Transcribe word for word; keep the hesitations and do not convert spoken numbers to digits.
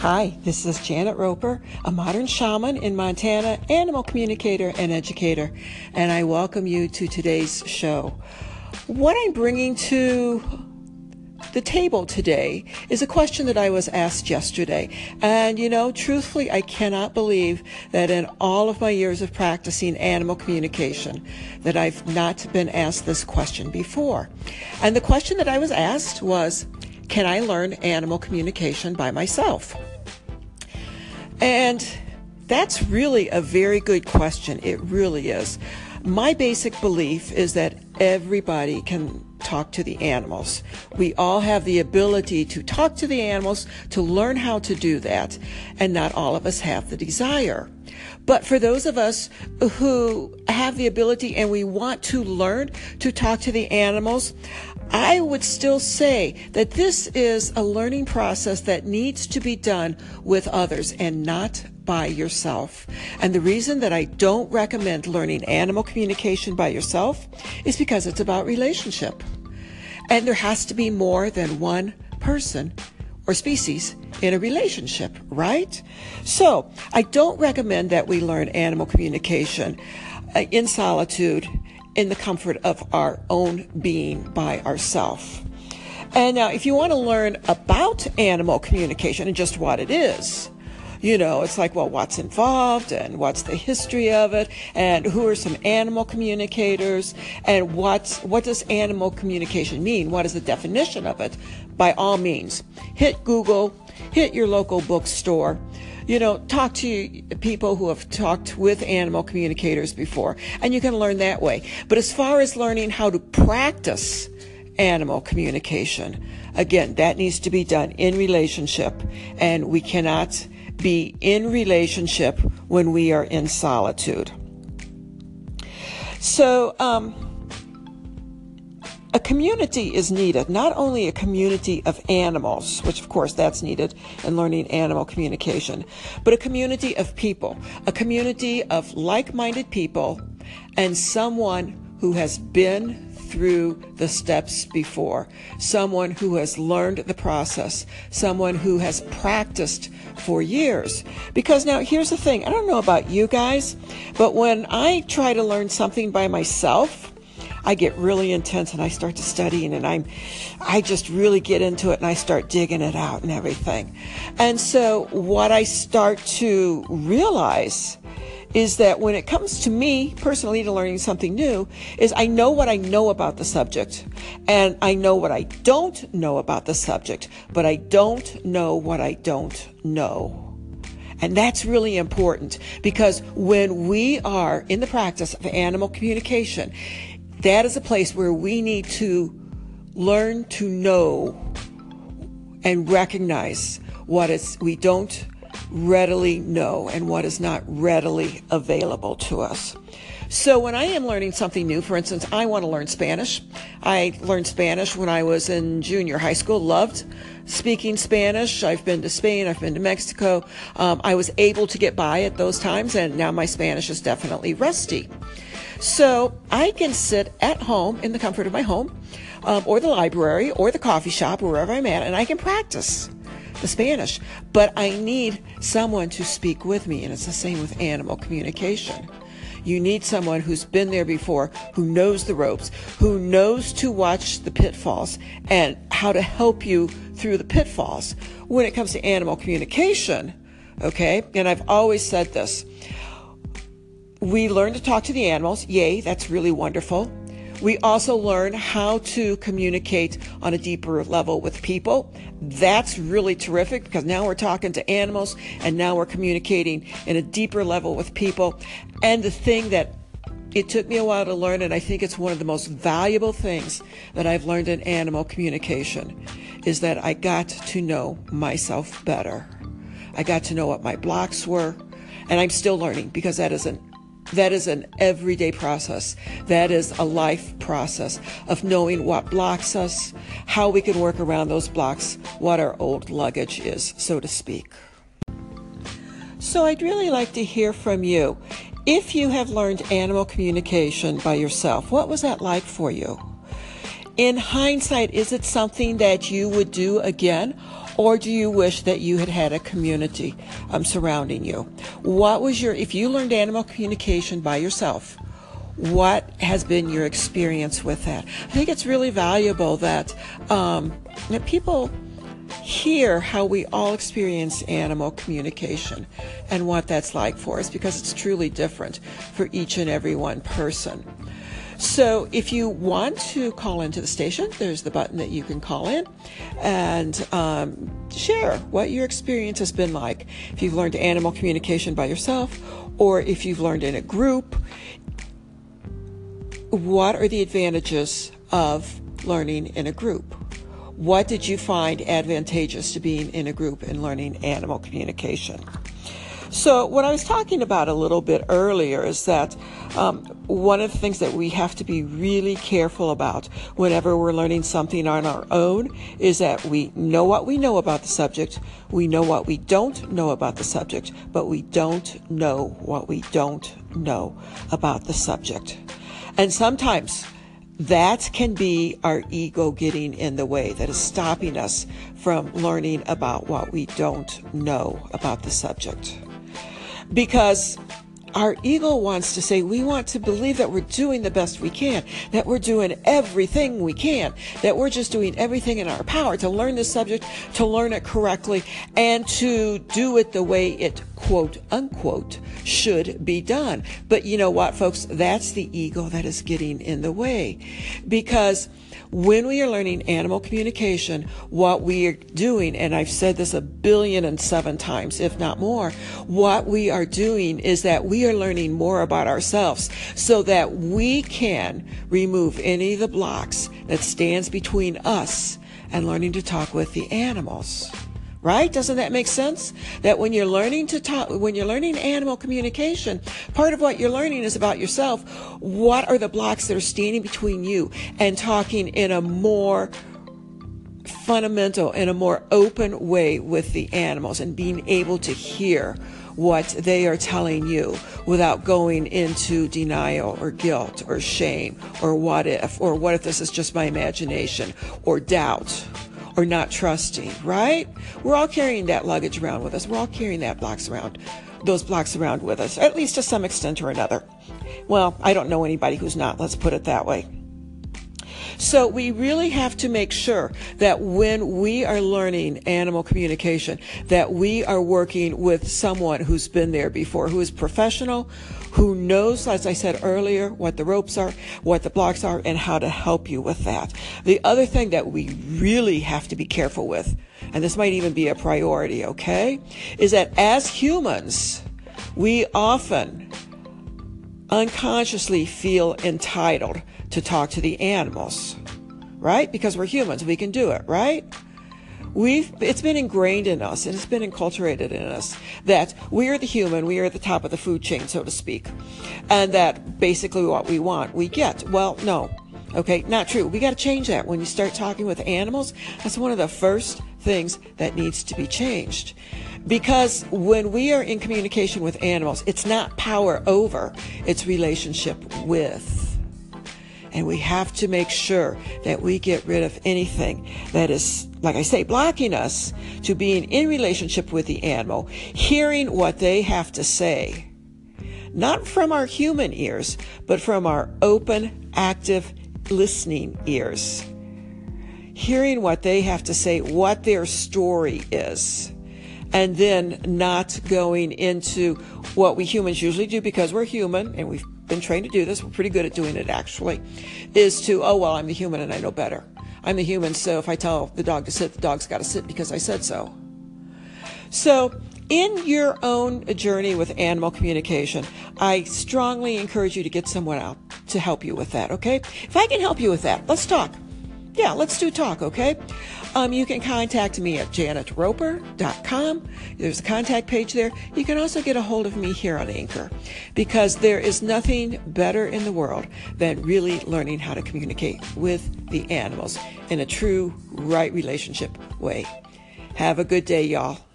Hi, this is Janet Roper, a modern shaman in Montana, animal communicator and educator, and I welcome you to today's show. What I'm bringing to the table today is a question that I was asked yesterday, and you know, truthfully, I cannot believe that in all of my years of practicing animal communication that I've not been asked this question before. And the question that I was asked was, can I learn animal communication by myself? And that's really a very good question. It really is. My basic belief is that everybody can talk to the animals. We all have the ability to talk to the animals, to learn how to do that, and not all of us have the desire. But for those of us who have the ability and we want to learn to talk to the animals, I would still say that this is a learning process that needs to be done with others and not by yourself. And the reason that I don't recommend learning animal communication by yourself is because it's about relationship. And there has to be more than one person or species in a relationship, right? So I don't recommend that we learn animal communication in solitude, in the comfort of our own being by ourselves. And now if you want to learn about animal communication and just what it is, you know, it's like, well, what's involved and what's the history of it and who are some animal communicators and what's, what does animal communication mean? What is the definition of it? By all means, hit Google, hit your local bookstore, you know, talk to people who have talked with animal communicators before, and you can learn that way. But as far as learning how to practice animal communication, again, that needs to be done in relationship, and we cannot be in relationship when we are in solitude. So, um, a community is needed, not only a community of animals, which of course that's needed in learning animal communication, but a community of people, a community of like-minded people, and someone who has been through the steps before, someone who has learned the process, someone who has practiced for years. Because now here's the thing, I don't know about you guys, but when I try to learn something by myself, I get really intense and I start to studying and I'm, I just really get into it and I start digging it out and everything. And so what I start to realize is that when it comes to me personally to learning something new is I know what I know about the subject and I know what I don't know about the subject, but I don't know what I don't know. And that's really important because when we are in the practice of animal communication, that is a place where we need to learn to know and recognize what is we don't readily know and what is not readily available to us. So when I am learning something new, for instance, I want to learn Spanish. I learned Spanish when I was in junior high school, loved speaking Spanish. I've been to Spain, I've been to Mexico. Um, I was able to get by at those times, and now my Spanish is definitely rusty. So I can sit at home in the comfort of my home um, or the library or the coffee shop, wherever I'm at, and I can practice the Spanish. But I need someone to speak with me, and it's the same with animal communication. You need someone who's been there before, who knows the ropes, who knows to watch the pitfalls and how to help you through the pitfalls when it comes to animal communication, okay? And I've always said this. We learn to talk to the animals. Yay, that's really wonderful. We also learn how to communicate on a deeper level with people. That's really terrific because now we're talking to animals and now we're communicating in a deeper level with people. And the thing that it took me a while to learn, and I think it's one of the most valuable things that I've learned in animal communication, is that I got to know myself better. I got to know what my blocks were, and I'm still learning because that isn't That is an everyday process. That is a life process of knowing what blocks us, how we can work around those blocks, what our old luggage is, so to speak. So I'd really like to hear from you. If you have learned animal communication by yourself, what was that like for you? In hindsight, is it something that you would do again? Or do you wish that you had had a community um, surrounding you? What was your, if you learned animal communication by yourself, what has been your experience with that? I think it's really valuable that, um, that people hear how we all experience animal communication and what that's like for us, because it's truly different for each and every one person. So if you want to call into the station, there's the button that you can call in and um, share what your experience has been like. If you've learned animal communication by yourself, or if you've learned in a group, what are the advantages of learning in a group? What did you find advantageous to being in a group and learning animal communication? So what I was talking about a little bit earlier is that um, one of the things that we have to be really careful about whenever we're learning something on our own is that we know what we know about the subject, we know what we don't know about the subject, but we don't know what we don't know about the subject. And sometimes that can be our ego getting in the way, that is stopping us from learning about what we don't know about the subject. Because our ego wants to say, we want to believe that we're doing the best we can, that we're doing everything we can, that we're just doing everything in our power to learn this subject, to learn it correctly, and to do it the way it, quote unquote, should be done. But you know what, folks? That's the ego that is getting in the way. Because when we are learning animal communication, what we are doing, and I've said this a billion and seven times, if not more, what we are doing is that we are learning more about ourselves so that we can remove any of the blocks that stands between us and learning to talk with the animals. Right? Doesn't that make sense? That when you're learning to talk, when you're learning animal communication, part of what you're learning is about yourself. What are the blocks that are standing between you and talking in a more fundamental, in a more open way with the animals and being able to hear what they are telling you without going into denial or guilt or shame or what if, or what if this is just my imagination or doubt. Or not trusting, right? We're all carrying that luggage around with us. We're all carrying that blocks around, those blocks around with us, at least to some extent or another. Well, I don't know anybody who's not, let's put it that way. So we really have to make sure that when we are learning animal communication, that we are working with someone who's been there before, who is professional, who knows, as I said earlier, what the ropes are, what the blocks are, and how to help you with that. The other thing that we really have to be careful with, and this might even be a priority, okay, is that as humans, we often unconsciously feel entitled to talk to the animals, right? Because we're humans, we can do it, right? We've, it's been ingrained in us and it's been inculturated in us that we are the human, we are at the top of the food chain, so to speak. And that basically what we want, we get. Well, no. Okay. Not true. We got to change that. When you start talking with animals, that's one of the first things that needs to be changed. Because when we are in communication with animals, it's not power over, it's relationship with. And we have to make sure that we get rid of anything that is, like I say, blocking us to being in relationship with the animal, hearing what they have to say, not from our human ears, but from our open, active, listening ears, hearing what they have to say, what their story is. And then not going into what we humans usually do, because we're human and we've been trained to do this. We're pretty good at doing it, actually, is to, oh, well, I'm the human and I know better. I'm the human, so if I tell the dog to sit, the dog's got to sit because I said so. So in your own journey with animal communication, I strongly encourage you to get someone out to help you with that, okay? If I can help you with that, let's talk. Yeah, let's do talk, okay? Um, you can contact me at Janet Roper dot com. There's a contact page there. You can also get a hold of me here on Anchor, because there is nothing better in the world than really learning how to communicate with the animals in a true, right relationship way. Have a good day, y'all.